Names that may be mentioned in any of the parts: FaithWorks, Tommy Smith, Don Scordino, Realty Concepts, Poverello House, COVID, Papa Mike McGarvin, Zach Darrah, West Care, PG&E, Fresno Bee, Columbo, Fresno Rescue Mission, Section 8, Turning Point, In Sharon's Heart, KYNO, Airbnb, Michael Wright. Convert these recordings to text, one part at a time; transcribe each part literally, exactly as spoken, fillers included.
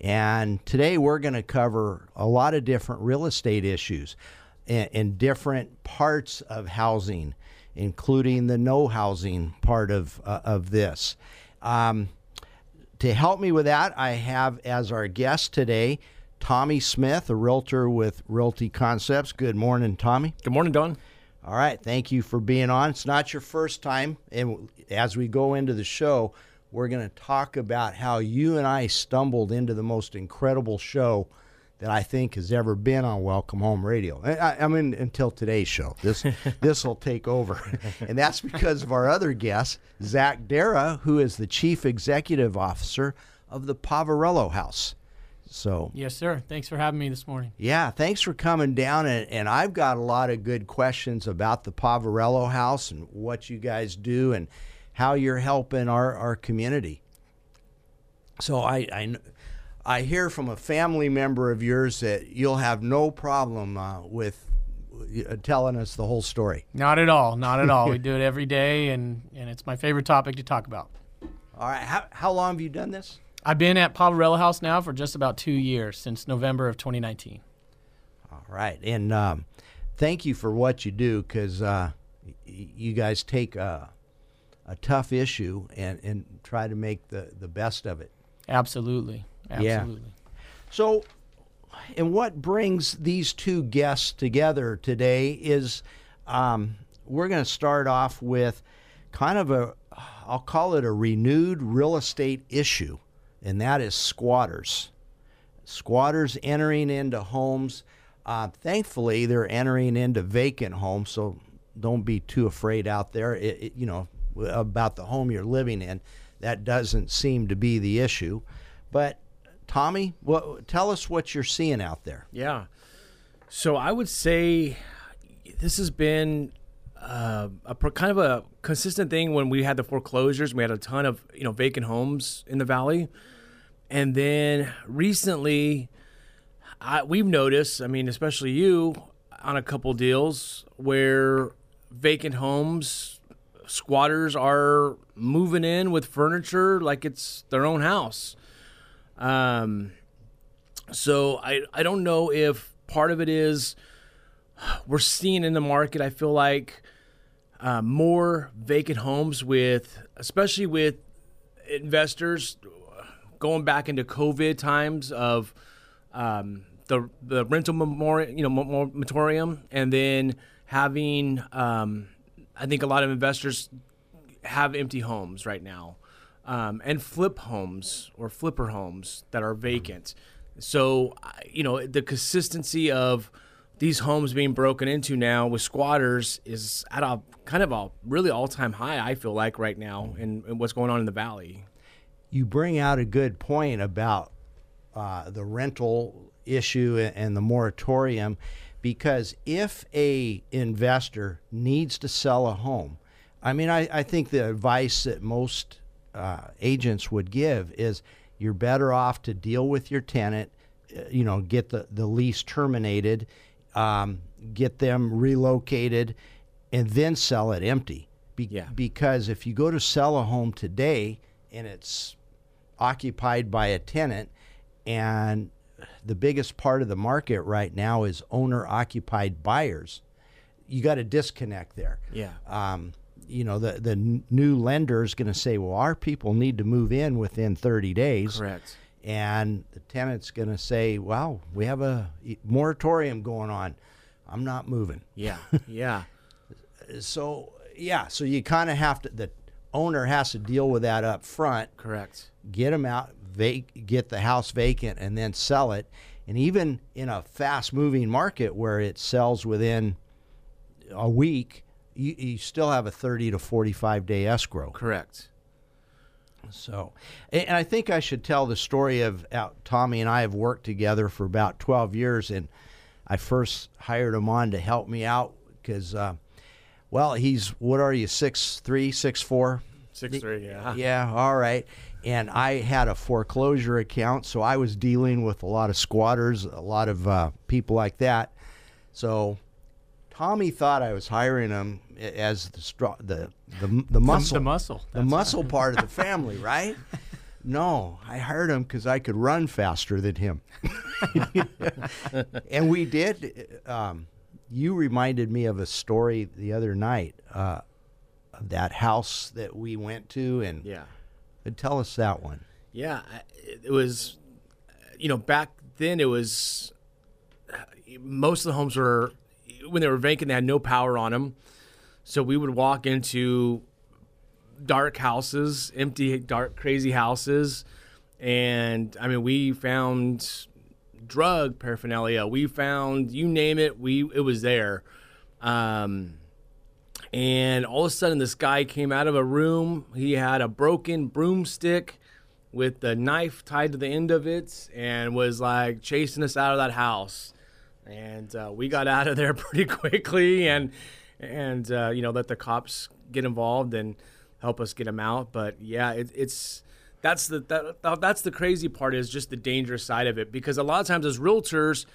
And today we're going to cover a lot of different real estate issues in, in different parts of housing, including the no housing part of uh, of this. Um, to help me with that, I have as our guest today Tommy Smith, a realtor with Realty Concepts. Good morning, Tommy. Good morning, Don. All right, thank you for being on. It's not your first time, and as we go into the show, we're going to talk about how you and I stumbled into the most incredible show that I think has ever been on Welcome Home Radio. I, I mean, until today's show. This this will take over. And that's because of our other guest, Zach Darrah, who is the Chief Executive Officer of the Poverello House. So yes, sir. Thanks for having me this morning. Yeah, thanks for coming down. And, and I've got a lot of good questions about the Poverello House and what you guys do and how you're helping our, our community. So I, I, I hear from a family member of yours that you'll have no problem uh, with uh, telling us the whole story. Not at all, not at all. We do it every day, and, and it's my favorite topic to talk about. All right, how, how long have you done this? I've been at Poverello House now for just about two years, since November of twenty nineteen. All right, and um, thank you for what you do, because uh, you guys take... Uh, a tough issue and, and try to make the, the best of it. Absolutely. Absolutely. Yeah. So, and what brings these two guests together today is um, we're going to start off with kind of a, I'll call it a renewed real estate issue, and that is squatters. Squatters entering into homes. Uh, thankfully, they're entering into vacant homes, so don't be too afraid out there. It, it, you know, about the home you're living in, that doesn't seem to be the issue. But Tommy, what, tell us what you're seeing out there. Yeah, so I would say this has been uh, a pro, kind of a consistent thing. When we had the foreclosures, we had a ton of you know vacant homes in the valley, and then recently, I, we've noticed. I mean, especially you on a couple deals where vacant homes. Squatters are moving in with furniture like it's their own house. Um, so I, I don't know if part of it is we're seeing in the market, I feel like, uh, more vacant homes with, especially with investors going back into COVID times of um, the the rental memorial, you know, moratorium, and then having... Um, I think a lot of investors have empty homes right now, um, and flip homes or flipper homes that are vacant. So, you know, the consistency of these homes being broken into now with squatters is at a kind of a really all-time high, I feel like, right now in, in what's going on in the valley. You bring out a good point about uh, the rental issue and the moratorium. Because if a investor needs to sell a home, I mean, I, I think the advice that most uh, agents would give is you're better off to deal with your tenant, you know, get the, the lease terminated, um, get them relocated, and then sell it empty. Be- yeah. Because if you go to sell a home today and it's occupied by a tenant, and the biggest part of the market right now is owner-occupied buyers. You got a disconnect there. Yeah. Um, you know, the the n- new lender is going to say, well, our people need to move in within thirty days. Correct. And the tenant's going to say, wow, we have a moratorium going on. I'm not moving. Yeah, yeah. So, yeah, so you kind of have to, the owner has to deal with that up front. Correct. Get them out. Vac- get the house vacant and then sell it. And even in a fast-moving market where it sells within a week, you, you still have a thirty to forty-five day escrow. Correct. So, and I think I should tell the story of uh, Tommy and I have worked together for about twelve years, and I first hired him on to help me out because, uh, well, he's, what are you, six three, six four? six three, yeah. Yeah, all right. And I had a foreclosure account, so I was dealing with a lot of squatters, a lot of uh, people like that. So Tommy thought I was hiring him as the the the, the muscle, the, the muscle, the muscle right. part of the family, right? No, I hired him because I could run faster than him, and we did. Um, you reminded me of a story the other night uh, of that house that we went to, and yeah. Tell us that one. Yeah, it was, you know, back then it was, most of the homes were, when they were vacant, they had no power on them. So we would walk into dark houses, empty, dark, crazy houses. And, I mean, we found drug paraphernalia. We found, you name it, we it was there. Um And all of a sudden, this guy came out of a room. He had a broken broomstick with a knife tied to the end of it and was, like, chasing us out of that house. And uh, we got out of there pretty quickly and, and uh, you know, let the cops get involved and help us get him out. But, yeah, it, it's that's the that, that's the crazy part is just the dangerous side of it, because a lot of times as realtors,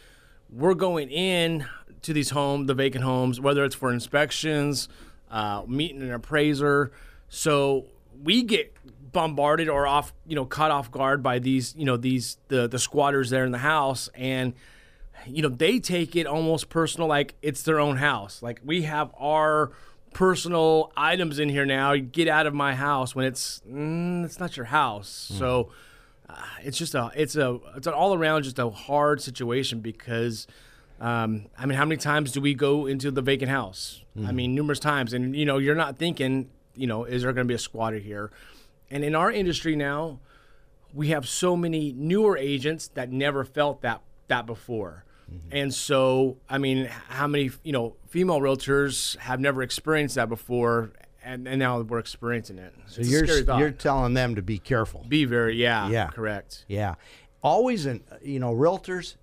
we're going in to these homes, the vacant homes, whether it's for inspections, Uh, meeting an appraiser, so we get bombarded or off, you know, caught off guard by these, you know, these the the squatters there in the house, and you know they take it almost personal, like it's their own house, like we have our personal items in here now. Get out of my house when it's mm, it's not your house. Mm. So uh, it's just a it's a it's an all around just a hard situation because. Um, I mean, how many times do we go into the vacant house? Mm. I mean, numerous times. And, you know, you're not thinking, you know, is there going to be a squatter here? And in our industry now, we have so many newer agents that never felt that that before. Mm-hmm. And so, I mean, how many, you know, female realtors have never experienced that before, and, and now we're experiencing it. So it's you're, a scary thought. You're telling them to be careful. Be very, yeah, yeah. Correct. Yeah. Always, in, you know, realtors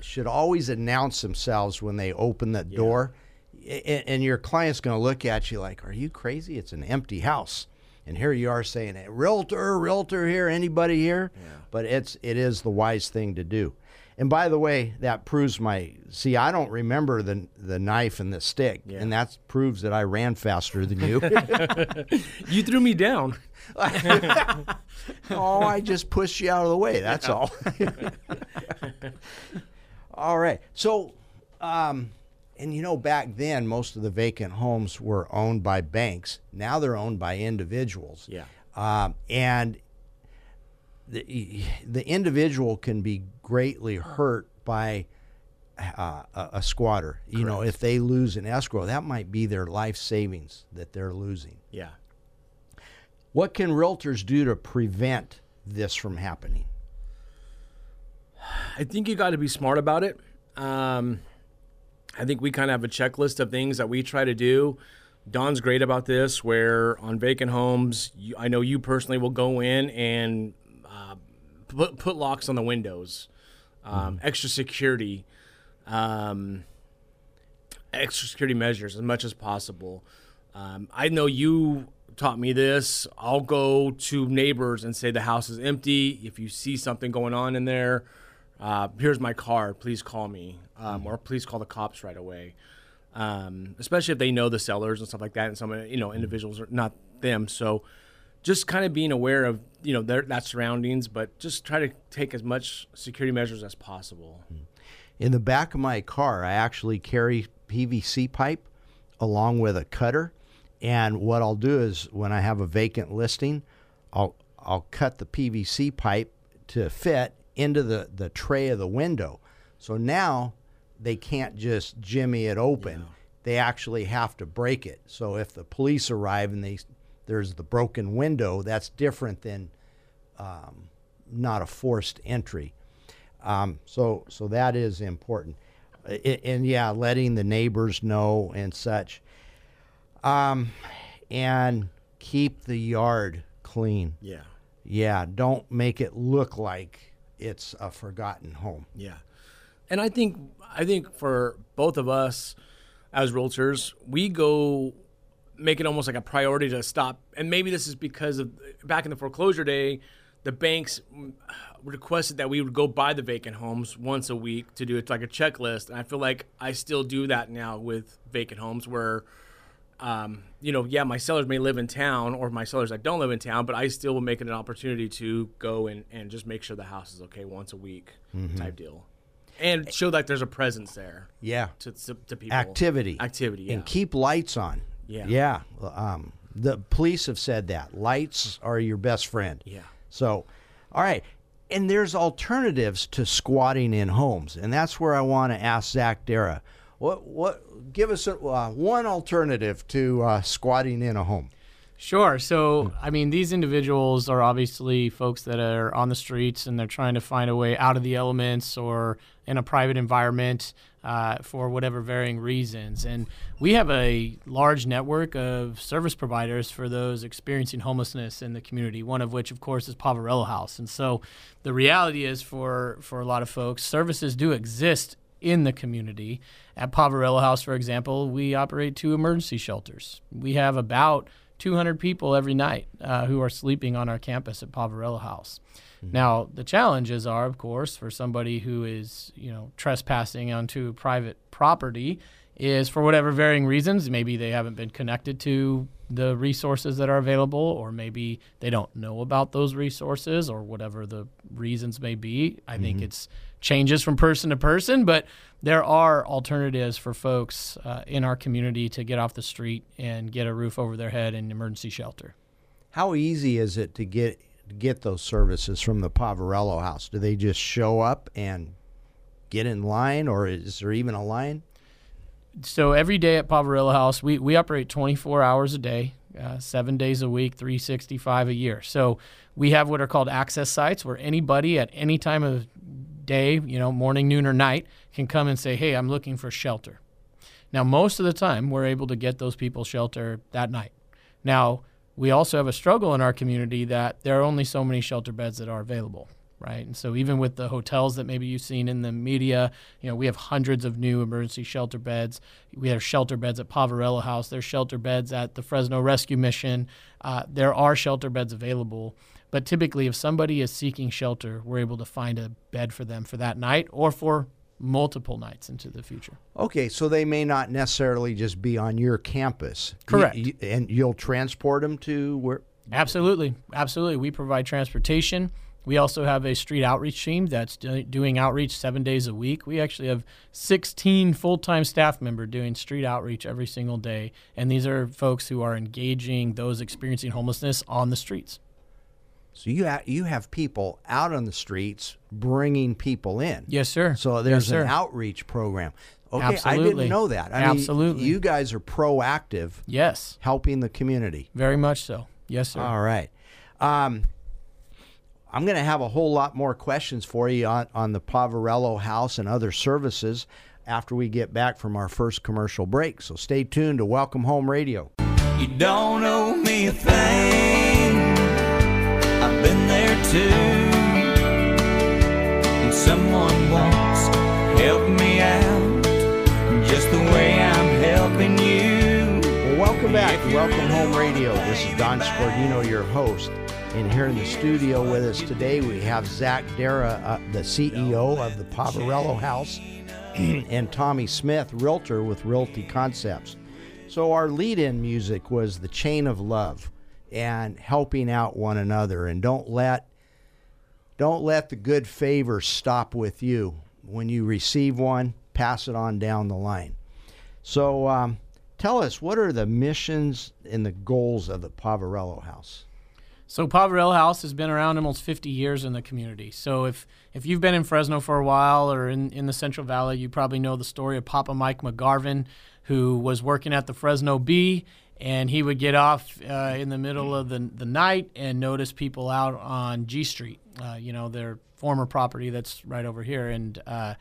should always announce themselves when they open that yeah. door, and, and your client's going to look at you like, are you crazy? It's an empty house, and here you are saying, hey, realtor, realtor here, anybody here? Yeah. But it's, it is the wise thing to do. And by the way, that proves my, see, I don't remember the the knife and the stick, yeah. and that proves that I ran faster than you. You threw me down. Oh, I just pushed you out of the way, that's yeah. all. All right. So, um, and you know, back then, most of the vacant homes were owned by banks. Now they're owned by individuals. Yeah. Um, and the the individual can be greatly hurt by uh, a, a squatter. Correct. You know, if they lose an escrow, that might be their life savings that they're losing. Yeah. What can realtors do to prevent this from happening? I think you got to be smart about it. Um, I think we kind of have a checklist of things that we try to do. Don's great about this, where on vacant homes, you, I know you personally will go in and uh, put, put locks on the windows, um, mm-hmm. extra security, um, extra security measures as much as possible. Um, I know you taught me this. I'll go to neighbors and say the house is empty. If you see something going on in there, uh, here's my card. Please call me, um, or please call the cops right away. Um, especially if they know the sellers and stuff like that, and some you know individuals are not them. So, just kind of being aware of you know their that surroundings, but just try to take as much security measures as possible. In the back of my car, I actually carry P V C pipe along with a cutter. And what I'll do is when I have a vacant listing, I'll I'll cut the P V C pipe to fit into the, the tray of the window. So now they can't just jimmy it open. Yeah. They actually have to break it. So if the police arrive and they there's the broken window, that's different than um, not a forced entry. Um, so so that is important. And, and yeah, letting the neighbors know and such. Um, and keep the yard clean. Yeah. yeah, don't make it look like it's a forgotten home. Yeah. And I think I think for both of us as realtors, we go make it almost like a priority to stop. And maybe this is because of back in the foreclosure day, the banks requested that we would go buy the vacant homes once a week to do it like a checklist. And I feel like I still do that now with vacant homes where, um, you know, yeah, my sellers may live in town or my sellers that don't live in town, but I still will make it an opportunity to go and, and just make sure the house is okay once a week mm-hmm. type deal. And show that there's a presence there. Yeah. To, to, to people. Activity. Activity, yeah. And keep lights on. Yeah. Yeah. Um, the police have said that. Lights are your best friend. Yeah. So, all right. And there's alternatives to squatting in homes. And that's where I want to ask Zach Darrah. What, what, give us a, uh, one alternative to uh, squatting in a home. Sure. So, I mean, these individuals are obviously folks that are on the streets and they're trying to find a way out of the elements or in a private environment uh, for whatever varying reasons. And we have a large network of service providers for those experiencing homelessness in the community, one of which, of course, is Poverello House. And so the reality is for, for a lot of folks, services do exist in the community. At Poverello House, for example, we operate two emergency shelters. We have about two hundred people every night uh, who are sleeping on our campus at Poverello House. Mm-hmm. Now, the challenges are, of course, for somebody who is, you know, trespassing onto private property is for whatever varying reasons, maybe they haven't been connected to the resources that are available, or maybe they don't know about those resources or whatever the reasons may be. I mm-hmm. think it's changes from person to person, but there are alternatives for folks uh, in our community to get off the street and get a roof over their head and emergency shelter. How easy is it to get get those services from the Poverello House? Do they just show up and get in line, or is there even a line? So every day at Poverello House, we, we operate twenty-four hours a day, uh, seven days a week, three sixty-five a year. So we have what are called access sites where anybody at any time of day, you know, morning, noon, or night, can come and say, hey, I'm looking for shelter. Now, most of the time, we're able to get those people shelter that night. Now, we also have a struggle in our community that there are only so many shelter beds that are available. Right. And so even with the hotels that maybe you've seen in the media, you know, we have hundreds of new emergency shelter beds. We have shelter beds at Poverello House. There's shelter beds at the Fresno Rescue Mission. Uh, there are shelter beds available. But typically, if somebody is seeking shelter, we're able to find a bed for them for that night or for multiple nights into the future. Okay, so they may not necessarily just be on your campus. Correct. You, you, and you'll transport them to where? Absolutely. Absolutely. We provide transportation. We also have a street outreach team that's doing outreach seven days a week. We actually have sixteen full-time staff members doing street outreach every single day. And these are folks who are engaging those experiencing homelessness on the streets. So you have, you have people out on the streets bringing people in. Yes, sir. So there's yes, sir. an outreach program. Okay, absolutely. I didn't know that. I absolutely. Mean, you guys are proactive. Yes. Helping the community. Very much so. Yes, sir. All right. Um, I'm going to have a whole lot more questions for you on, on the Poverello House and other services after we get back from our first commercial break. So stay tuned to Welcome Home Radio. You don't owe me a thing. I've been there too. And someone once helped me out just the way I'm helping you. Well, welcome back to Welcome Home Radio. This is Don Scordino, your host. And here in the studio with us today, we have Zach Darrah, uh, the C E O of the Poverello House, and Tommy Smith, realtor with Realty Concepts. So our lead-in music was the chain of love and helping out one another. And don't let, don't let the good favor stop with you. When you receive one, pass it on down the line. So um, tell us, what are the missions and the goals of the Poverello House? So Poverello House has been around almost fifty years in the community. So if, if you've been in Fresno for a while or in, in the Central Valley, you probably know the story of Papa Mike McGarvin, who was working at the Fresno Bee, and he would get off uh, in the middle of the, the night and notice people out on G Street, uh, you know, their former property that's right over here. And uh,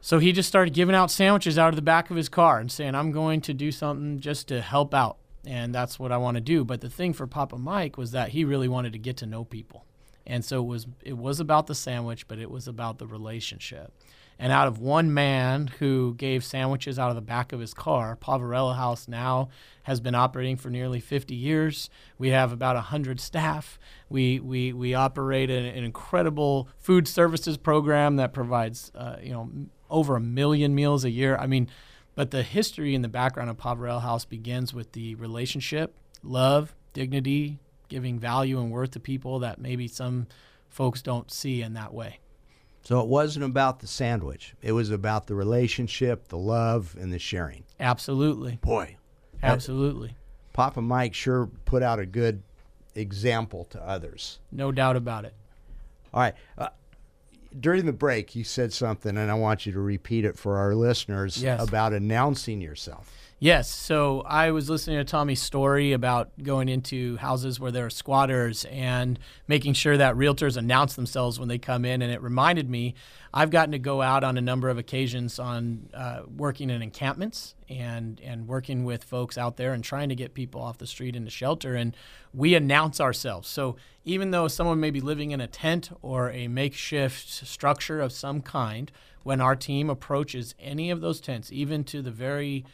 so he just started giving out sandwiches out of the back of his car and saying, I'm going to do something just to help out. and that's what I want to do. But the thing for Papa Mike was that he really wanted to get to know people. And so it was, it was about the sandwich, but it was about the relationship. And out of one man who gave sandwiches out of the back of his car, Poverello House now has been operating for nearly fifty years. We have about one hundred staff. We we we operate an, an incredible food services program that provides uh, you know over a million meals a year. I mean, but the history and the background of Poverello House begins with the relationship, love, dignity, giving value and worth to people that maybe some folks don't see in that way. So it wasn't about the sandwich. It was about the relationship, the love, and the sharing. Absolutely. Boy. Absolutely. That, Papa Mike sure put out a good example to others. No doubt about it. All right. Uh, during the break, you said something, and I want you to repeat it for our listeners. Yes. About announcing yourself. Yes. So I was listening to Tommy's story about going into houses where there are squatters and making sure that realtors announce themselves when they come in. And it reminded me, I've gotten to go out on a number of occasions on uh, working in encampments and, and working with folks out there and trying to get people off the street into shelter. And we announce ourselves. So even though someone may be living in a tent or a makeshift structure of some kind, when our team approaches any of those tents, even to the very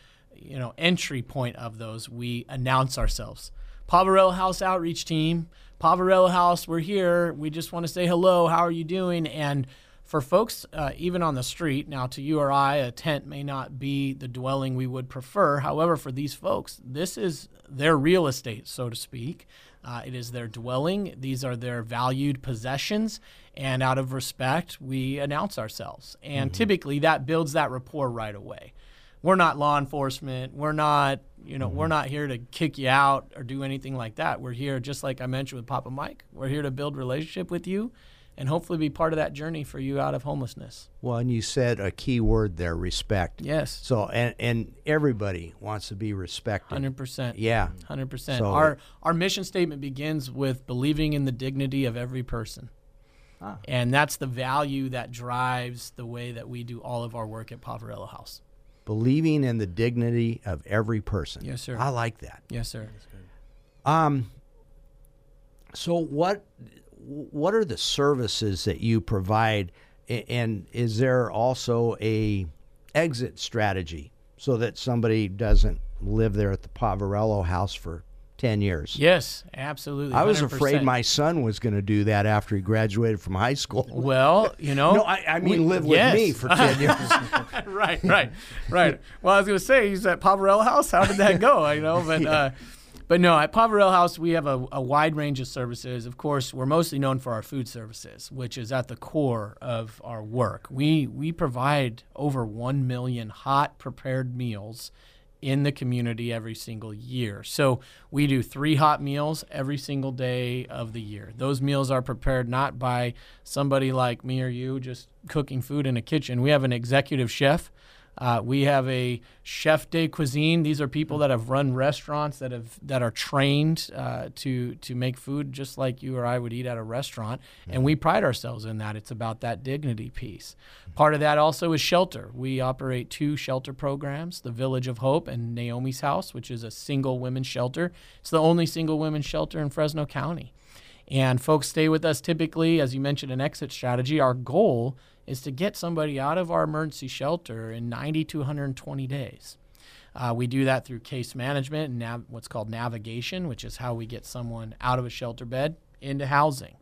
you know, entry point of those, we announce ourselves. Poverello House Outreach Team, Poverello House, we're here. We just want to say hello. How are you doing? And for folks, uh, even on the street, now to you or I, a tent may not be the dwelling we would prefer. However, for these folks, this is their real estate, so to speak. Uh, it is their dwelling. These are their valued possessions. And out of respect, we announce ourselves. And mm-hmm. typically that builds that rapport right away. We're not law enforcement. We're not, you know, mm-hmm. we're not here to kick you out or do anything like that. We're here, just like I mentioned with Papa Mike, we're here to build relationship with you and hopefully be part of that journey for you out of homelessness. Well, and you said a key word there, respect. Yes. So, and, and everybody wants to be respected. one hundred percent. Yeah. one hundred percent. So, our, our mission statement begins with believing in the dignity of every person. Huh. And that's the value that drives the way that we do all of our work at Poverello House. Believing in the dignity of every person. Yes, sir. I like that. Yes, sir. That's good. Um, so what what are the services that you provide, and is there also a exit strategy so that somebody doesn't live there at the Poverello House for ten years? Yes, absolutely. I was one hundred percent afraid my son was going to do that after he graduated from high school. Well, you know. No, I, I mean, we, live yes. with me for ten years. Right, right, right. Well, I was going to say, he's at Poverello House. How did that go? You know, but, yeah. uh, but no, at Poverello House, we have a, a wide range of services. Of course, we're mostly known for our food services, which is at the core of our work. We, we provide over one million hot, prepared meals in the community every single year. So we do three hot meals every single day of the year. Those meals are prepared not by somebody like me or you just cooking food in a kitchen. We have an executive chef. Uh, we have a chef de cuisine. These are people that have run restaurants that have that are trained uh, to to make food just like you or I would eat at a restaurant, mm-hmm. and we pride ourselves in that. It's about that dignity piece. Mm-hmm. Part of that also is shelter. We operate two shelter programs, the Village of Hope and Naomi's House, which is a single women's shelter. It's the only single women's shelter in Fresno County. And folks stay with us typically, as you mentioned, an exit strategy. Our goal is to get somebody out of our emergency shelter in ninety to one hundred twenty days. Uh, we do that through case management and nav- what's called navigation, which is how we get someone out of a shelter bed into housing.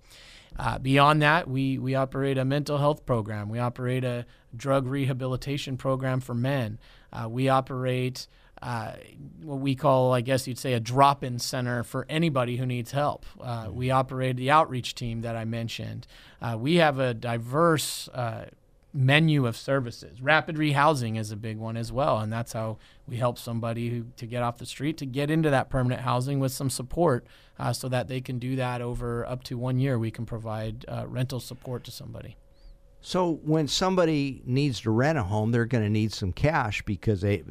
Uh, beyond that, we, we operate a mental health program. We operate a drug rehabilitation program for men. Uh, we operate Uh, what we call, I guess you'd say, a drop-in center for anybody who needs help. Uh, we operate the outreach team that I mentioned. Uh, we have a diverse uh, menu of services. Rapid rehousing is a big one as well, and that's how we help somebody who, to get off the street to get into that permanent housing with some support uh, so that they can do that over up to one year. We can provide uh, rental support to somebody. So when somebody needs to rent a home, they're going to need some cash because they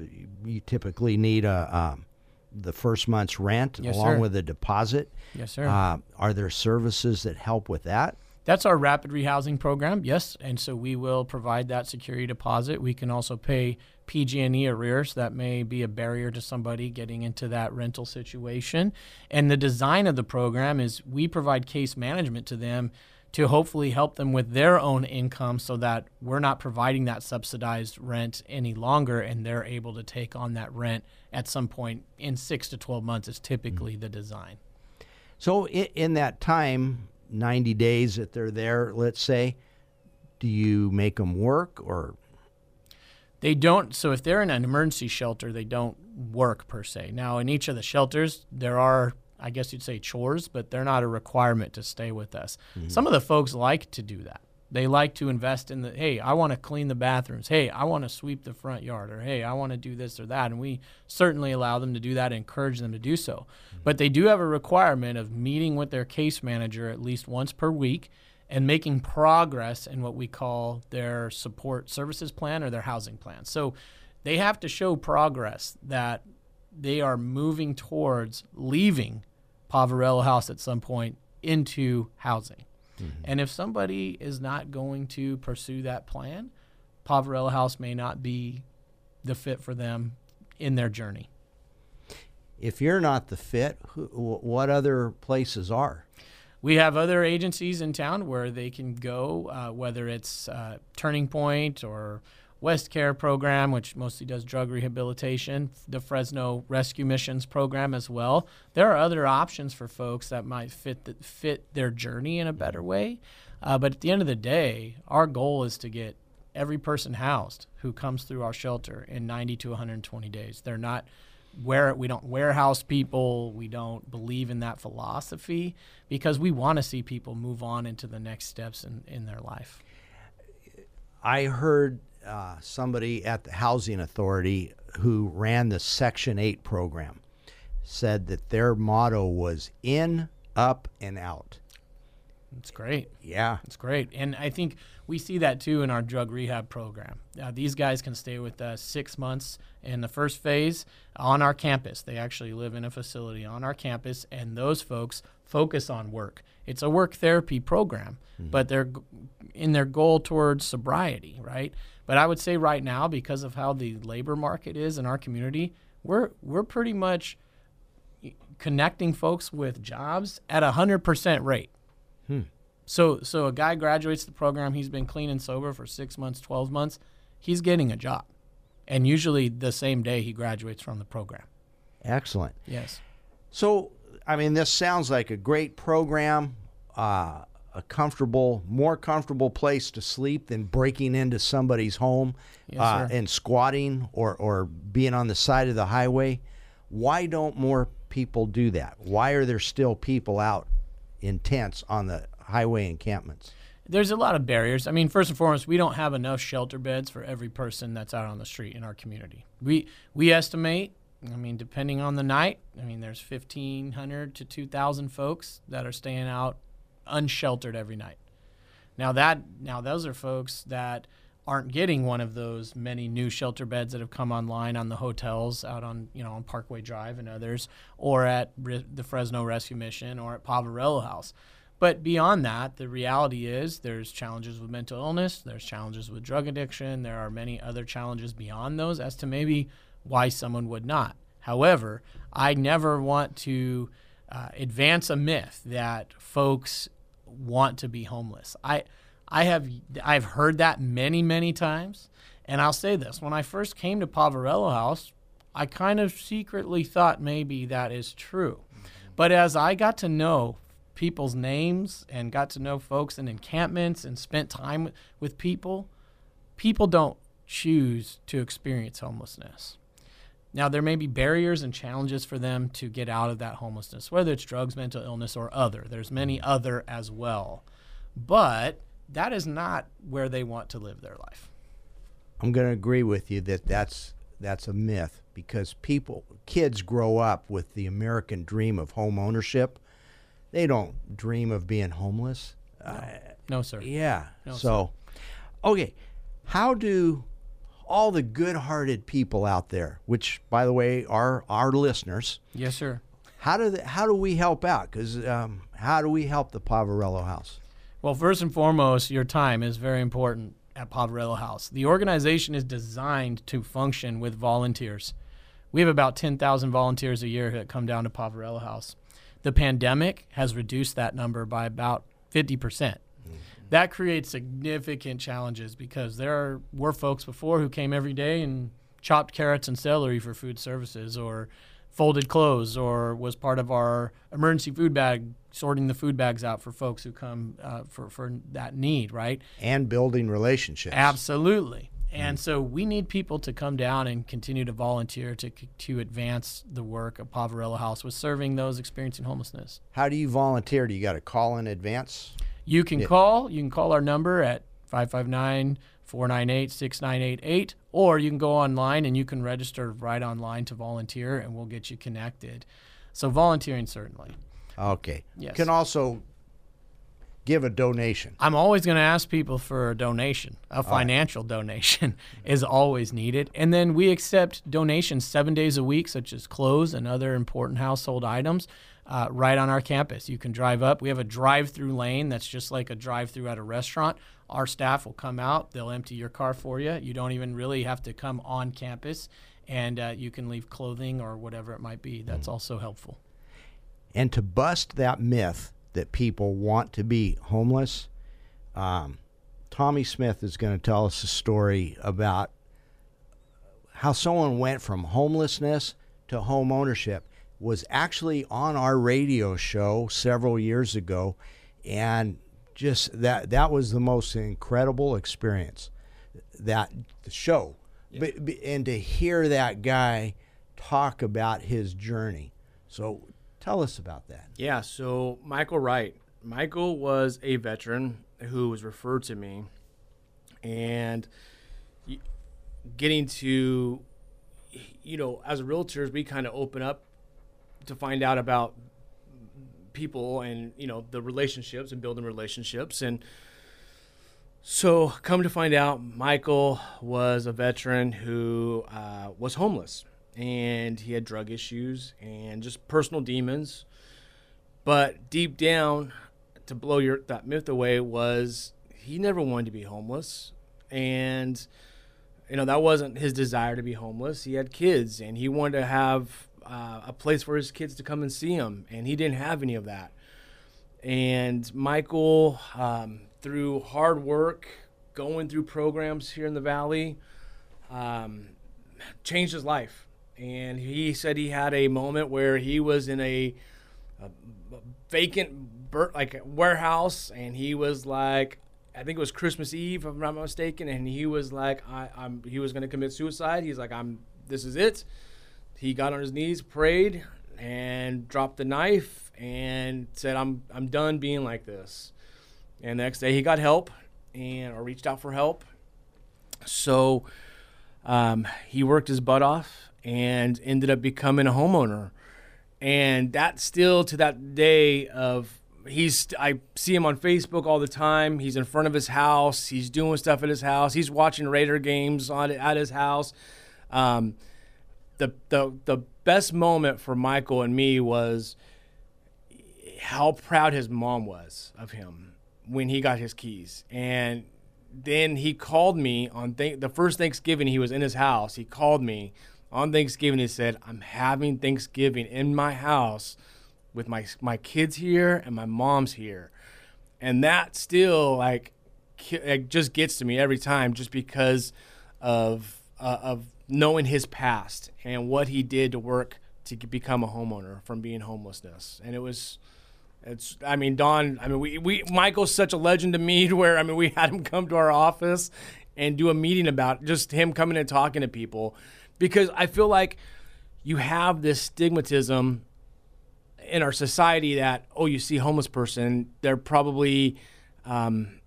you typically need a um, the first month's rent yes, along sir. With a deposit. Yes, sir. Uh, are there services that help with that? That's our rapid rehousing program, yes, and so we will provide that security deposit. We can also pay P G and E arrears. That may be a barrier to somebody getting into that rental situation. And the design of the program is we provide case management to them to hopefully help them with their own income so that we're not providing that subsidized rent any longer and they're able to take on that rent at some point in six to twelve months is typically mm-hmm. the design. So in that time, ninety days that they're there, let's say, do you make them work or? They don't. So if they're in an emergency shelter, they don't work per se. Now in each of the shelters, there are I guess you'd say chores, but they're not a requirement to stay with us. Mm-hmm. Some of the folks like to do that. They like to invest in the, hey, I want to clean the bathrooms. Hey, I want to sweep the front yard, or hey, I want to do this or that. And we certainly allow them to do that, and encourage them to do so. Mm-hmm. But they do have a requirement of meeting with their case manager at least once per week and making progress in what we call their support services plan or their housing plan. So they have to show progress that they are moving towards leaving Poverello House at some point into housing. Mm-hmm. And if somebody is not going to pursue that plan, Poverello House may not be the fit for them in their journey. If you're not the fit, who, what other places are? We have other agencies in town where they can go, uh, whether it's uh, Turning Point or West Care program, which mostly does drug rehabilitation, the Fresno Rescue Missions program as well. There are other options for folks that might fit the, fit their journey in a better way. Uh, but at the end of the day, our goal is to get every person housed who comes through our shelter in ninety to one hundred twenty days. They're not where we don't warehouse people. We don't believe in that philosophy because we want to see people move on into the next steps in, in their life. I heard Uh, somebody at the Housing Authority who ran the Section eight program said that their motto was in, up, and out. That's great. Yeah. That's great. And I think we see that too in our drug rehab program. Uh, these guys can stay with us six months in the first phase on our campus. They actually live in a facility on our campus, and those folks focus on work. It's a work therapy program, mm-hmm. but they're in their goal towards sobriety, right? But I would say right now, because of how the labor market is in our community, we're we're pretty much connecting folks with jobs at a one hundred percent rate. Hmm. So so a guy graduates the program, he's been clean and sober for six months, twelve months, he's getting a job. And usually the same day he graduates from the program. Excellent. Yes. So, I mean, this sounds like a great program. Uh a comfortable, more comfortable place to sleep than breaking into somebody's home yes, uh, and squatting or, or being on the side of the highway. Why don't more people do that? Why are there still people out in tents on the highway encampments? There's a lot of barriers. I mean, first and foremost, we don't have enough shelter beds for every person that's out on the street in our community. We, we estimate, I mean, depending on the night, I mean, there's fifteen hundred to two thousand folks that are staying out unsheltered every night. Now that now those are folks that aren't getting one of those many new shelter beds that have come online on the hotels out on you know on Parkway Drive and others, or at the Fresno Rescue Mission or at Poverello House. But beyond that, the reality is there's challenges with mental illness, there's challenges with drug addiction, there are many other challenges beyond those as to maybe why someone would not. However, I never want to uh, advance a myth that folks want to be homeless. I I have I've heard that many, many times. And I'll say this, when I first came to Poverello House, I kind of secretly thought maybe that is true. But as I got to know people's names and got to know folks in encampments and spent time with people, people don't choose to experience homelessness. Now, there may be barriers and challenges for them to get out of that homelessness, whether it's drugs, mental illness, or other. There's many other as well. But that is not where they want to live their life. I'm going to agree with you that that's, that's a myth because people, kids grow up with the American dream of home ownership. They don't dream of being homeless. No, uh, no sir. Yeah. No, so, sir. Okay, how do all the good-hearted people out there, which, by the way, are our listeners. Yes, sir. How do they, how do we help out? Because um, how do we help the Poverello House? Well, first and foremost, your time is very important at Poverello House. The organization is designed to function with volunteers. We have about ten thousand volunteers a year that come down to Poverello House. The pandemic has reduced that number by about fifty percent. Mm-hmm. That creates significant challenges because there were folks before who came every day and chopped carrots and celery for food services, or folded clothes, or was part of our emergency food bag, sorting the food bags out for folks who come uh, for, for that need, right? And building relationships. Absolutely. Mm-hmm. And so we need people to come down and continue to volunteer to, to advance the work of Poverello House with serving those experiencing homelessness. How do you volunteer? Do you got to call in advance? You can yeah. call. You can call our number at five five nine, four nine eight, six nine eight eight, or you can go online and you can register right online to volunteer, and we'll get you connected. So volunteering, certainly. Okay. Yes. You can also give a donation. I'm always going to ask people for a donation. A financial right. donation is always needed. And then we accept donations seven days a week, such as clothes and other important household items, uh, right on our campus. You can drive up. We have a drive-through lane that's just like a drive-through at a restaurant. Our staff will come out. They'll empty your car for you. You don't even really have to come on campus, and uh, you can leave clothing or whatever it might be. That's mm. also helpful. And to bust that myth that people want to be homeless, um, Tommy Smith is going to tell us a story about how someone went from homelessness to home ownership. It was actually on our radio show several years ago, and just that that was the most incredible experience, that the show. Yeah. But, and to hear that guy talk about his journey. So tell us about that. Yeah, so Michael Wright. Michael was a veteran who was referred to me, and getting to, you know, as realtors, we kind of open up to find out about people and, you know, the relationships and building relationships. And so come to find out, Michael was a veteran who uh, was homeless. And he had drug issues and just personal demons. But deep down, to blow your that myth away, was he never wanted to be homeless. And, you know, that wasn't his desire to be homeless. He had kids, and he wanted to have uh, a place for his kids to come and see him. And he didn't have any of that. And Michael, um, through hard work, going through programs here in the Valley, um, changed his life. And he said he had a moment where he was in a, a vacant bur- like warehouse, and he was like, I think it was Christmas Eve, if I'm not mistaken, and he was like, I, I'm he was going to commit suicide. He's like, I'm this is it. He got on his knees, prayed, and dropped the knife, and said, I'm I'm done being like this. And the next day he got help, and or reached out for help. So um, he worked his butt off and ended up becoming a homeowner. And that still to that day of, he's, I see him on Facebook all the time. He's in front of his house. He's doing stuff at his house. He's watching Raider games on at his house. Um, the, the, the best moment for Michael and me was how proud his mom was of him when he got his keys. And then he called me on th- the first Thanksgiving he was in his house. He called me on Thanksgiving. He said, I'm having Thanksgiving in my house with my my kids here and my mom's here. And that still, like, it just gets to me every time, just because of uh, of knowing his past and what he did to work to become a homeowner from being homelessness. And it was, it's, I mean, Don, I mean, we, we Michael's such a legend to me, to where, I mean, we had him come to our office and do a meeting about just him coming and talking to people. Because I feel like you have this stigmatism in our society that, oh, you see a homeless person, they're probably, um,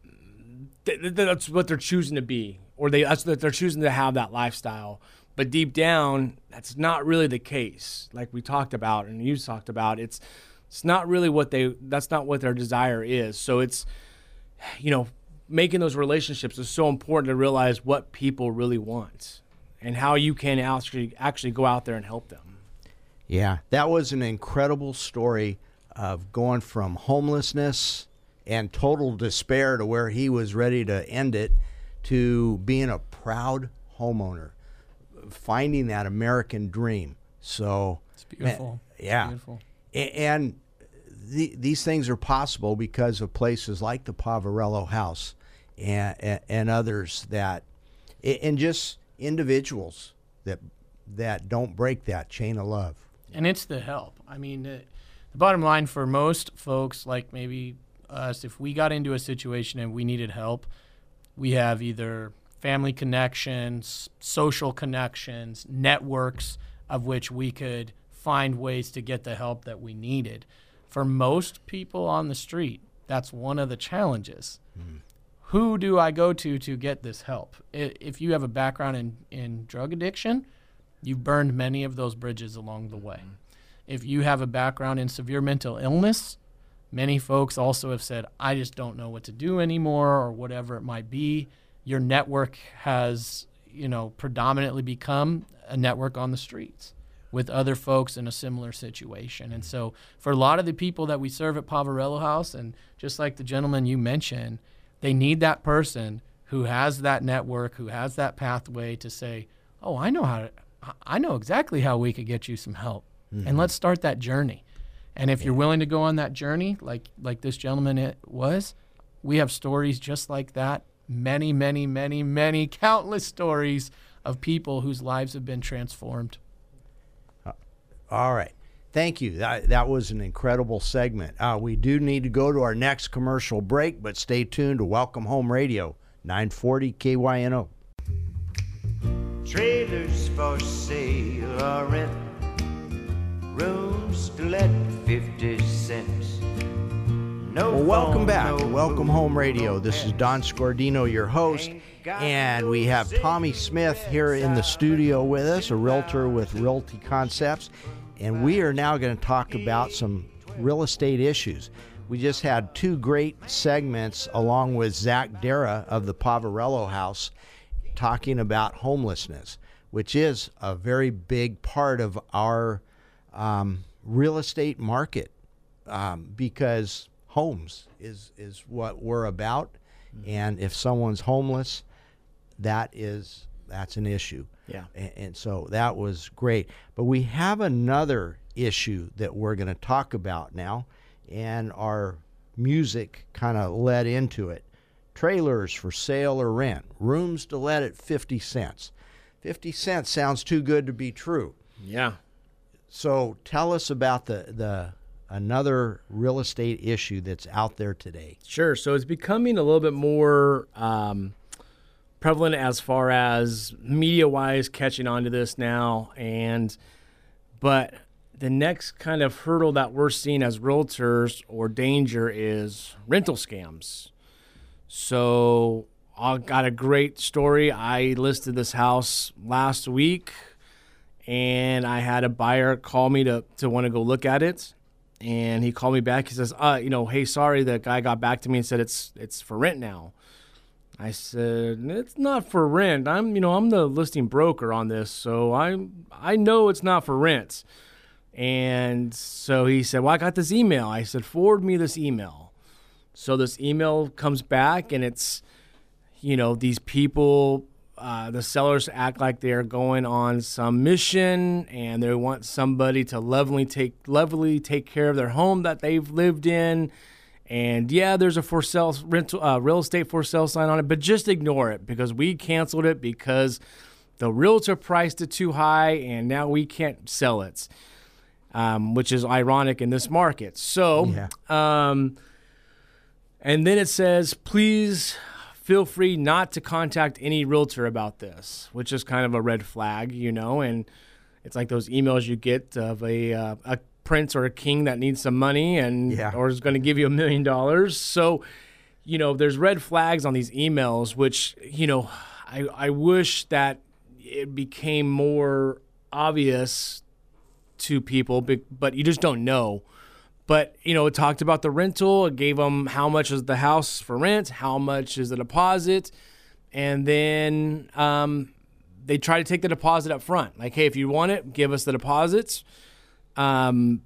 th- th- that's what they're choosing to be, or they that's what they're choosing to have, that lifestyle. But deep down, that's not really the case. Like we talked about, and you talked about, it's it's not really what they, that's not what their desire is. So it's, you know, making those relationships is so important to realize what people really want, and how you can actually, actually go out there and help them. Yeah, that was an incredible story of going from homelessness and total despair to where he was ready to end it, to being a proud homeowner, finding that American dream. So it's beautiful. Man, yeah. It's beautiful. And the, these things are possible because of places like the Poverello House and, and others that, and just individuals that that don't break that chain of love. And it's the help. I mean, the, the bottom line for most folks, like maybe us, if we got into a situation and we needed help, we have either family connections, social connections, networks of which we could find ways to get the help that we needed. For most people on the street, that's one of the challenges. Mm-hmm. Who do I go to to get this help? If you have a background in, in drug addiction, you've burned many of those bridges along the way. Mm-hmm. If you have a background in severe mental illness, many folks also have said, I just don't know what to do anymore, or whatever it might be. Your network has, you know, predominantly become a network on the streets with other folks in a similar situation. And so for a lot of the people that we serve at Poverello House, and just like the gentleman you mentioned, they need that person who has that network, who has that pathway to say, oh, I know how to, I know exactly how we could get you some help. Mm-hmm. And let's start that journey. And if yeah. you're willing to go on that journey, like like this gentleman it was, we have stories just like that, many, many, many, many, countless stories of people whose lives have been transformed. All right. Thank you. That, that was an incredible segment. Uh, we do need to go to our next commercial break, but stay tuned to Welcome Home Radio, nine forty K Y N O. Trailers for sale or rent, rooms to let, fifty cents. No well, welcome phone, back no to Welcome room, Home Radio. This is Don Scordino, your host, and we have Tommy Smith here in the studio with us, a realtor with Realty Concepts, and we are now going to talk about some real estate issues. We just had two great segments along with Zach Darrah of the Poverello House, talking about homelessness, which is a very big part of our um, real estate market, um, because homes is, is what we're about. Mm-hmm. And if someone's homeless, that is, that's an issue. Yeah. And, and so that was great. But we have another issue that we're going to talk about now, and our music kind of led into it. Trailers for sale or rent, rooms to let at fifty cents. fifty cents sounds too good to be true. Yeah. So tell us about the, the another real estate issue that's out there today. Sure. So it's becoming a little bit more um, prevalent as far as media-wise catching on to this now. And but the next kind of hurdle that we're seeing as realtors or danger is rental scams. So I got a great story. I listed this house last week, and I had a buyer call me to to want to go look at it. And he called me back. He says, uh, you know, hey, sorry, the guy got back to me and said it's it's for rent now. I said, it's not for rent. I'm, you know, I'm the listing broker on this, so I I know it's not for rent. And so he said, well, I got this email. I said, forward me this email. So this email comes back, and it's, you know, these people, uh, the sellers act like they're going on some mission, and they want somebody to lovingly take, lovingly take care of their home that they've lived in. And yeah, there's a for sale rental, uh, real estate for sale sign on it, but just ignore it because we canceled it because the realtor priced it too high, and now we can't sell it, um, which is ironic in this market. So, yeah. um, And then it says, please feel free not to contact any realtor about this, which is kind of a red flag, you know. And it's like those emails you get of a uh, a prince or a king that needs some money and yeah. or is going to give you a million dollars. So, you know, there's red flags on these emails, which, you know, I, I wish that it became more obvious to people, but you just don't know. But, you know, it talked about the rental. It gave them how much is the house for rent, how much is the deposit. And then um, they try to take the deposit up front. Like, hey, if you want it, give us the deposits. Um,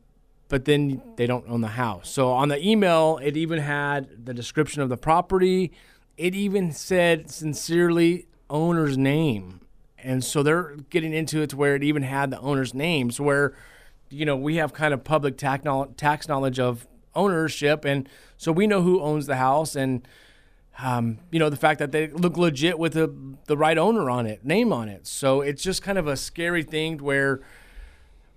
but then they don't own the house. So on the email, it even had the description of the property. It even said, sincerely, owner's name. And so they're getting into it to where it even had the owner's names, where, you know, we have kind of public tax knowledge of ownership. And so we know who owns the house, and, um, you know, the fact that they look legit with the, the right owner on it, name on it. So it's just kind of a scary thing where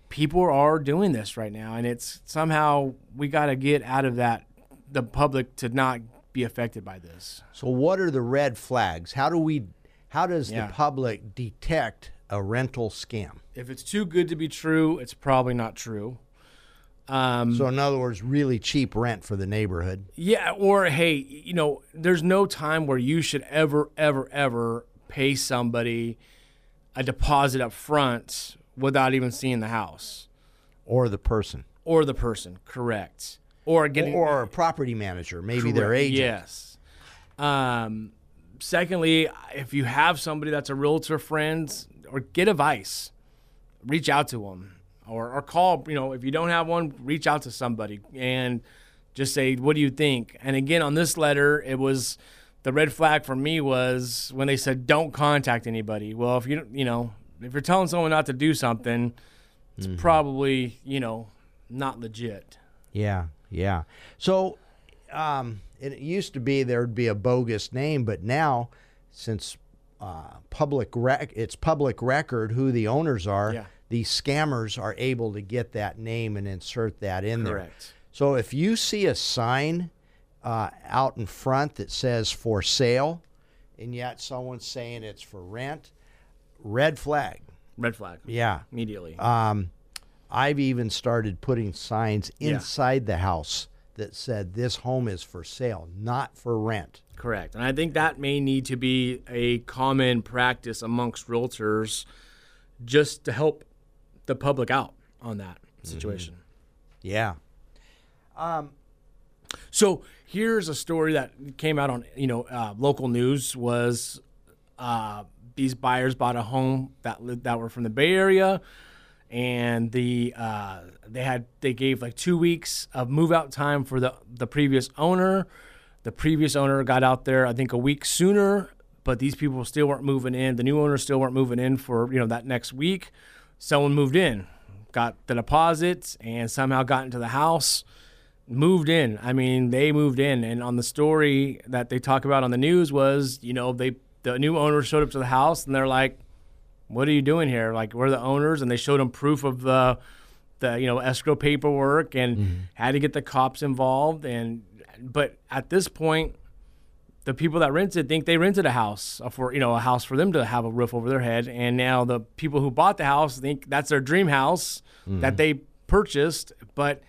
people are doing this right now. And it's somehow we got to get out of that, the public to not be affected by this. So what are the red flags? How do we How does yeah. the public detect a rental scam? If it's too good to be true, it's probably not true. Um, so in other words, really cheap rent for the neighborhood. Yeah, or hey, you know, there's no time where you should ever, ever, ever pay somebody a deposit up front without even seeing the house. Or the person. Or the person, correct. Or getting Or, or a property manager, maybe correct. Their agent. Yes. Um Secondly, if you have somebody that's a realtor friend, or get advice, reach out to them, or, or call, you know, if you don't have one, reach out to somebody and just say, what do you think? And again, on this letter, it was the red flag for me was when they said, don't contact anybody. Well, if you, you know, if you're telling someone not to do something, it's mm-hmm. probably, you know, not legit. Yeah. Yeah. So, um, it used to be there'd be a bogus name, but now, since uh, public rec- it's public record who the owners are, yeah. these scammers are able to get that name and insert that in Correct. There. So if you see a sign uh, out in front that says for sale, and yet someone's saying it's for rent, red flag. Red flag. Yeah. Immediately. Um, I've even started putting signs inside yeah. the house that said this home is for sale, not for rent. Correct. And I think that may need to be a common practice amongst realtors just to help the public out on that situation. Mm-hmm. Yeah. Um, so here's a story that came out on, you know, uh, local news was uh, these buyers bought a home that lived, that were from the Bay Area. And the uh, they had they gave like two weeks of move out time for the, the previous owner. The previous owner got out there I think a week sooner, but these people still weren't moving in. The new owners still weren't moving in for you know that next week. Someone moved in, got the deposits, and somehow got into the house, moved in. I mean they moved in, and on the story that they talk about on the news was you know they the new owner showed up to the house and they're like, what are you doing here? Like, we're the owners, and they showed them proof of the, the you know, escrow paperwork, and mm-hmm. had to get the cops involved. And but at this point, the people that rented think they rented a house for you know a house for them to have a roof over their head, and now the people who bought the house think that's their dream house mm-hmm. that they purchased, but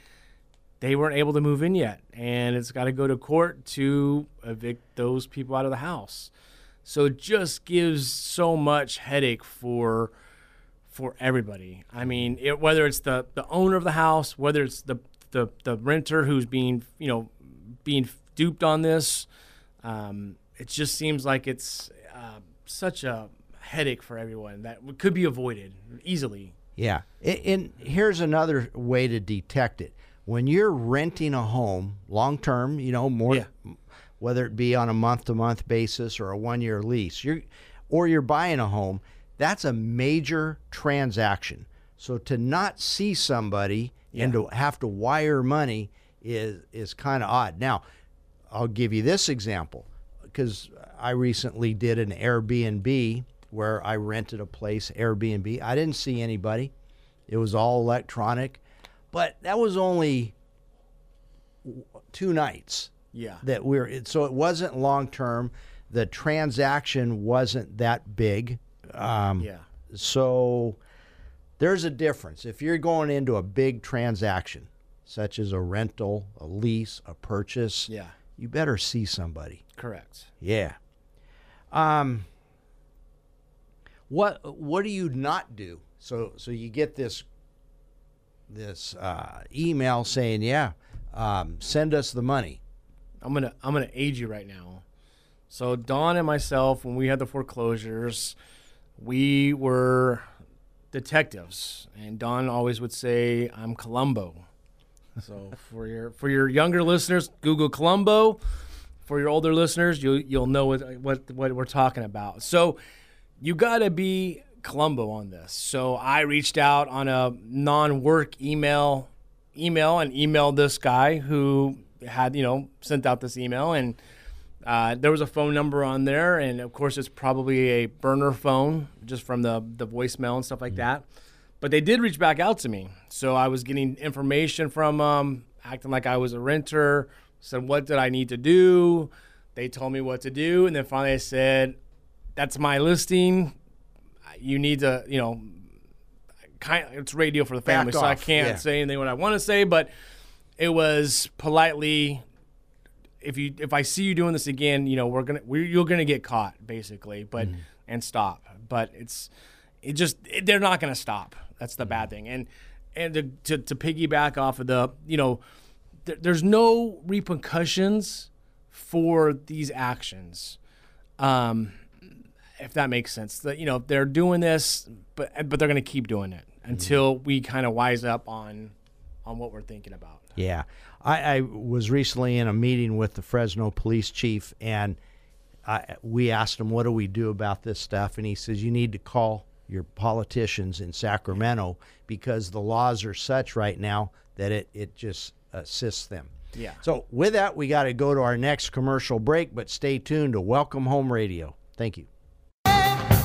they weren't able to move in yet, and it's got to go to court to evict those people out of the house. So it just gives so much headache for for everybody. I mean, it, whether it's the, the owner of the house, whether it's the, the, the renter who's being you know being duped on this, um, it just seems like it's uh, such a headache for everyone that could be avoided easily. Yeah, it, and here's another way to detect it. When you're renting a home long term, you know more. Yeah. Whether it be on a month-to-month basis or a one-year lease, you're, or you're buying a home, that's a major transaction. So to not see somebody yeah. and to have to wire money is is kind of odd. Now, I'll give you this example, because I recently did an Airbnb where I rented a place, Airbnb. I didn't see anybody. It was all electronic. But that was only two nights. Yeah, that we're so it wasn't long term. The transaction wasn't that big. Um, yeah. So there's a difference. If you're going into a big transaction, such as a rental, a lease, a purchase, yeah, you better see somebody. Correct. Yeah. Um. What What do you not do? So so you get this this uh, email saying, yeah, um, send us the money. I'm gonna I'm gonna aid you right now. So Don and myself, when we had the foreclosures, we were detectives, and Don always would say, "I'm Columbo." So for your for your younger listeners, Google Columbo. For your older listeners, you you'll know what what, what we're talking about. So you got to be Columbo on this. So I reached out on a non-work email email and emailed this guy who had, you know, sent out this email, and uh, there was a phone number on there, and of course it's probably a burner phone just from the the voicemail and stuff like mm-hmm. that. But they did reach back out to me. So I was getting information from um, acting like I was a renter, said, what did I need to do? They told me what to do. And then finally I said, that's my listing. You need to, you know, kind of, it's radio for the family, back so off. I can't yeah. say anything what I want to say. But it was politely, if you if I see you doing this again, you know, we're gonna we're, you're gonna get caught, basically. But mm. and stop. But it's it just it, they're not gonna stop. That's the bad thing. And and to, to, to piggyback off of the, you know, th- there's no repercussions for these actions, um, if that makes sense. That, you know, they're doing this, but but they're going to keep doing it until we kind of wise up on on what we're thinking about. Yeah. I, I was recently in a meeting with the Fresno police chief, and I, we asked him, what do we do about this stuff? And he says, you need to call your politicians in Sacramento, because the laws are such right now that it, it just assists them. Yeah. So with that, we got to go to our next commercial break, but stay tuned to Welcome Home Radio. Thank you. Welcome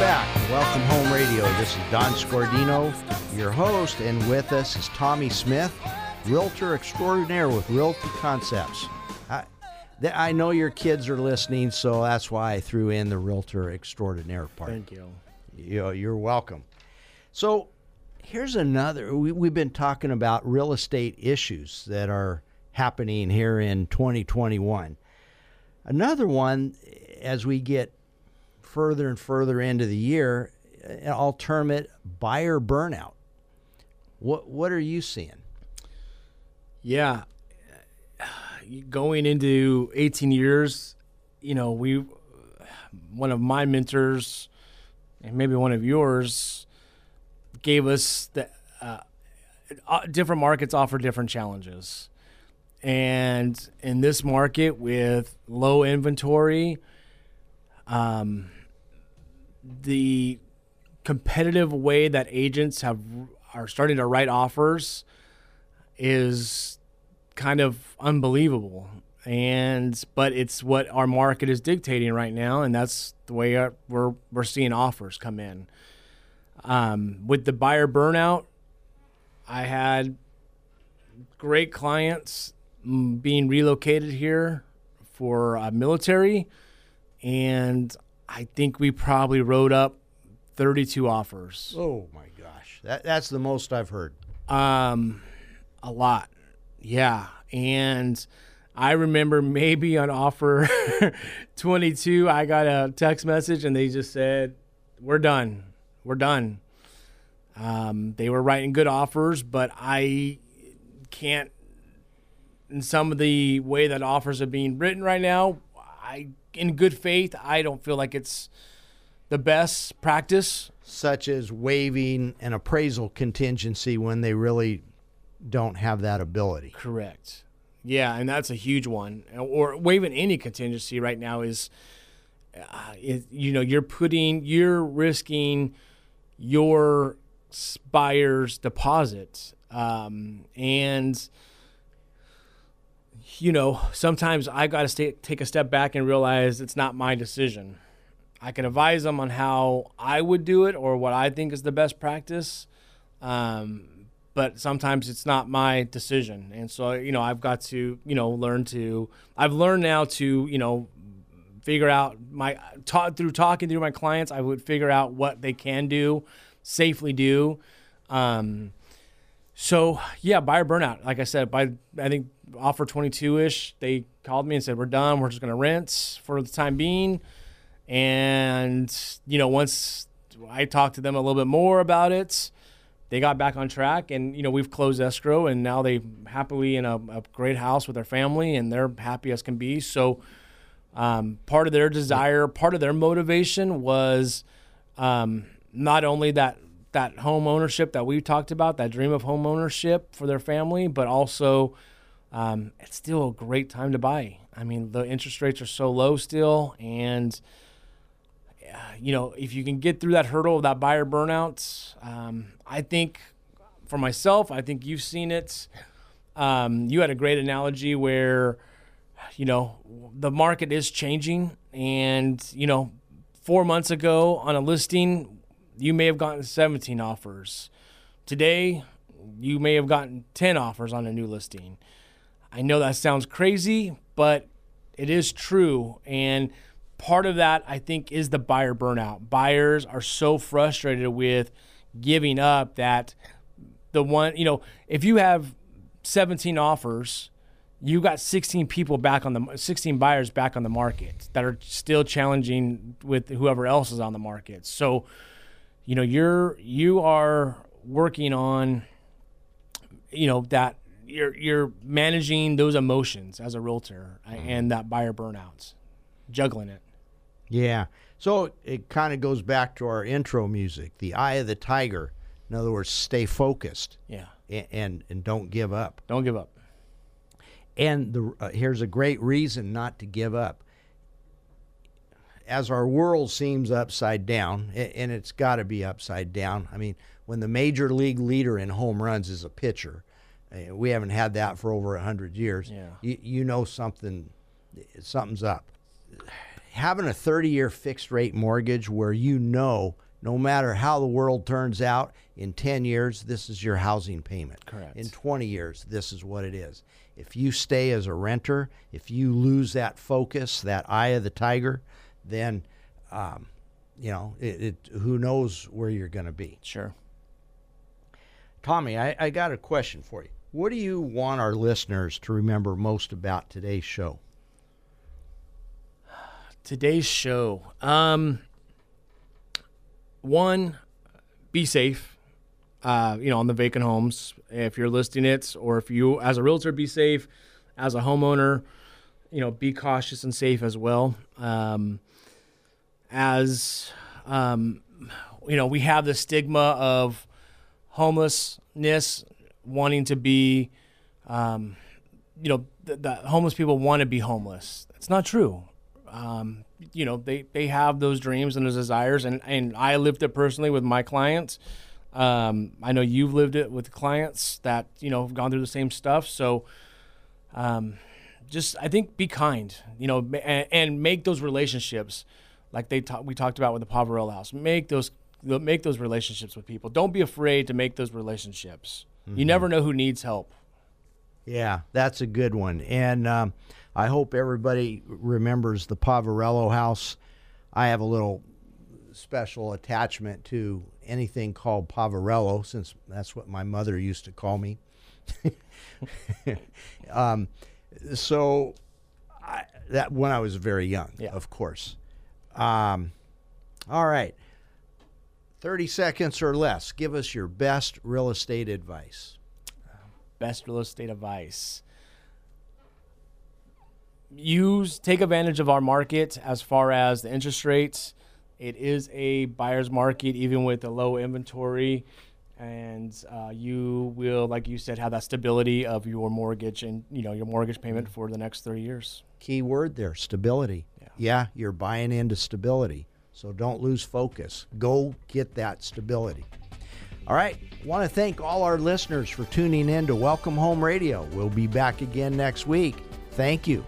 back. Welcome Home Radio. This is Don Scordino, your host, and with us is Tommy Smith, Realtor Extraordinaire with Realty Concepts. I, th- I know your kids are listening, so that's why I threw in the Realtor Extraordinaire part. Thank you. you know, you're welcome. So here's another. We, we've been talking about real estate issues that are happening here in twenty twenty-one. Another one, as we get further and further into the year, I'll term it buyer burnout. What, what are you seeing? Yeah, going into eighteen years, you know, we, one of my mentors, and maybe one of yours, gave us the uh, different markets offer different challenges. And in this market with low inventory, um, the competitive way that agents have are starting to write offers is kind of unbelievable, and but it's what our market is dictating right now, and that's the way our, we're we're seeing offers come in. Um, with the buyer burnout, I had great clients being relocated here for uh, military, and I think we probably wrote up thirty-two offers. Oh my gosh, that that's the most I've heard. Um. A lot. Yeah. And I remember maybe on offer twenty-two, I got a text message and they just said, we're done. We're done. Um, they were writing good offers, but I can't, in some of the way that offers are being written right now, I, in good faith, I don't feel like it's the best practice. Such as waiving an appraisal contingency when they really don't have that ability. Correct. Yeah, and that's a huge one. Or waiving any contingency right now is, uh, is, you know, you're putting, you're risking your buyer's deposit. Um, and, you know, sometimes I got to stay, take a step back and realize it's not my decision. I can advise them on how I would do it or what I think is the best practice. Um, But sometimes it's not my decision. And so, you know, I've got to, you know, learn to, I've learned now to, you know, figure out my, talk, through talking through my clients, I would figure out what they can do, safely do. Um, so, yeah, buyer burnout. Like I said, by, I think offer twenty-two-ish, they called me and said, we're done. We're just going to rent for the time being. And, you know, once I talked to them a little bit more about it, they got back on track, and, you know, we've closed escrow, and now they happily in a, a great house with their family, and they're happy as can be. So Um, part of their desire, part of their motivation was um, not only that that home ownership that we talked about, that dream of home ownership for their family, but also um, it's still a great time to buy. I mean, the interest rates are so low still, and you know, if you can get through that hurdle of that buyer burnout, um, I think for myself, I think you've seen it. Um, you had a great analogy where, you know, the market is changing, and, you know, four months ago on a listing, you may have gotten seventeen offers. Today, you may have gotten ten offers on a new listing. I know that sounds crazy, but it is true. And part of that, I think, is the buyer burnout. Buyers are so frustrated with giving up that the one, you know, if you have seventeen offers, you got sixteen people back on the, sixteen buyers back on the market that are still challenging with whoever else is on the market. So, you know, you're, you are working on, you know, that you're, you're managing those emotions as a realtor mm-hmm. and that buyer burnouts, juggling it. Yeah. So it kind of goes back to our intro music, the eye of the tiger. In other words, stay focused. Yeah. And, and, and don't give up. Don't give up. And the, uh, here's a great reason not to give up. As our world seems upside down, and it's got to be upside down. I mean, when the major league leader in home runs is a pitcher, we haven't had that for over one hundred years. Yeah. You, you know something, something's up. Having a thirty-year fixed-rate mortgage where you know no matter how the world turns out, in ten years, this is your housing payment. Correct. In twenty years, this is what it is. If you stay as a renter, if you lose that focus, that eye of the tiger, then, um, you know, it, it, who knows where you're going to be. Sure. Tommy, I, I got a question for you. What do you want our listeners to remember most about today's show? Today's show. Um, one, be safe, uh, you know, on the vacant homes. If you're listing it, or if you, as a realtor, be safe. As a homeowner, you know, be cautious and safe as well. Um, as, um, you know, we have the stigma of homelessness wanting to be, um, you know, the, the homeless people want to be homeless. That's not true. Um, you know, they, they have those dreams and those desires. And, and I lived it personally with my clients. Um, I know you've lived it with clients that, you know, have gone through the same stuff. So, um, just, I think be kind, you know, and, and make those relationships like they ta- we talked about with the Poverello House, make those, make those relationships with people. Don't be afraid to make those relationships. Mm-hmm. You never know who needs help. Yeah, that's a good one. And, um, I hope everybody remembers the Poverello House. I have a little special attachment to anything called Poverello, since that's what my mother used to call me. um, so I, that when I was very young, yeah. Of course. Um, all right, thirty seconds or less. Give us your best real estate advice. Best real estate advice. Use take advantage of our market as far as the interest rates. It is a buyer's market, even with a low inventory, and uh, you will, like you said, have that stability of your mortgage and you know your mortgage payment for the next three years. Key word there, stability. Yeah, yeah you're buying into stability, so don't lose focus. Go get that stability. All right, want to thank all our listeners for tuning in to Welcome Home Radio. We'll be back again next week. Thank you.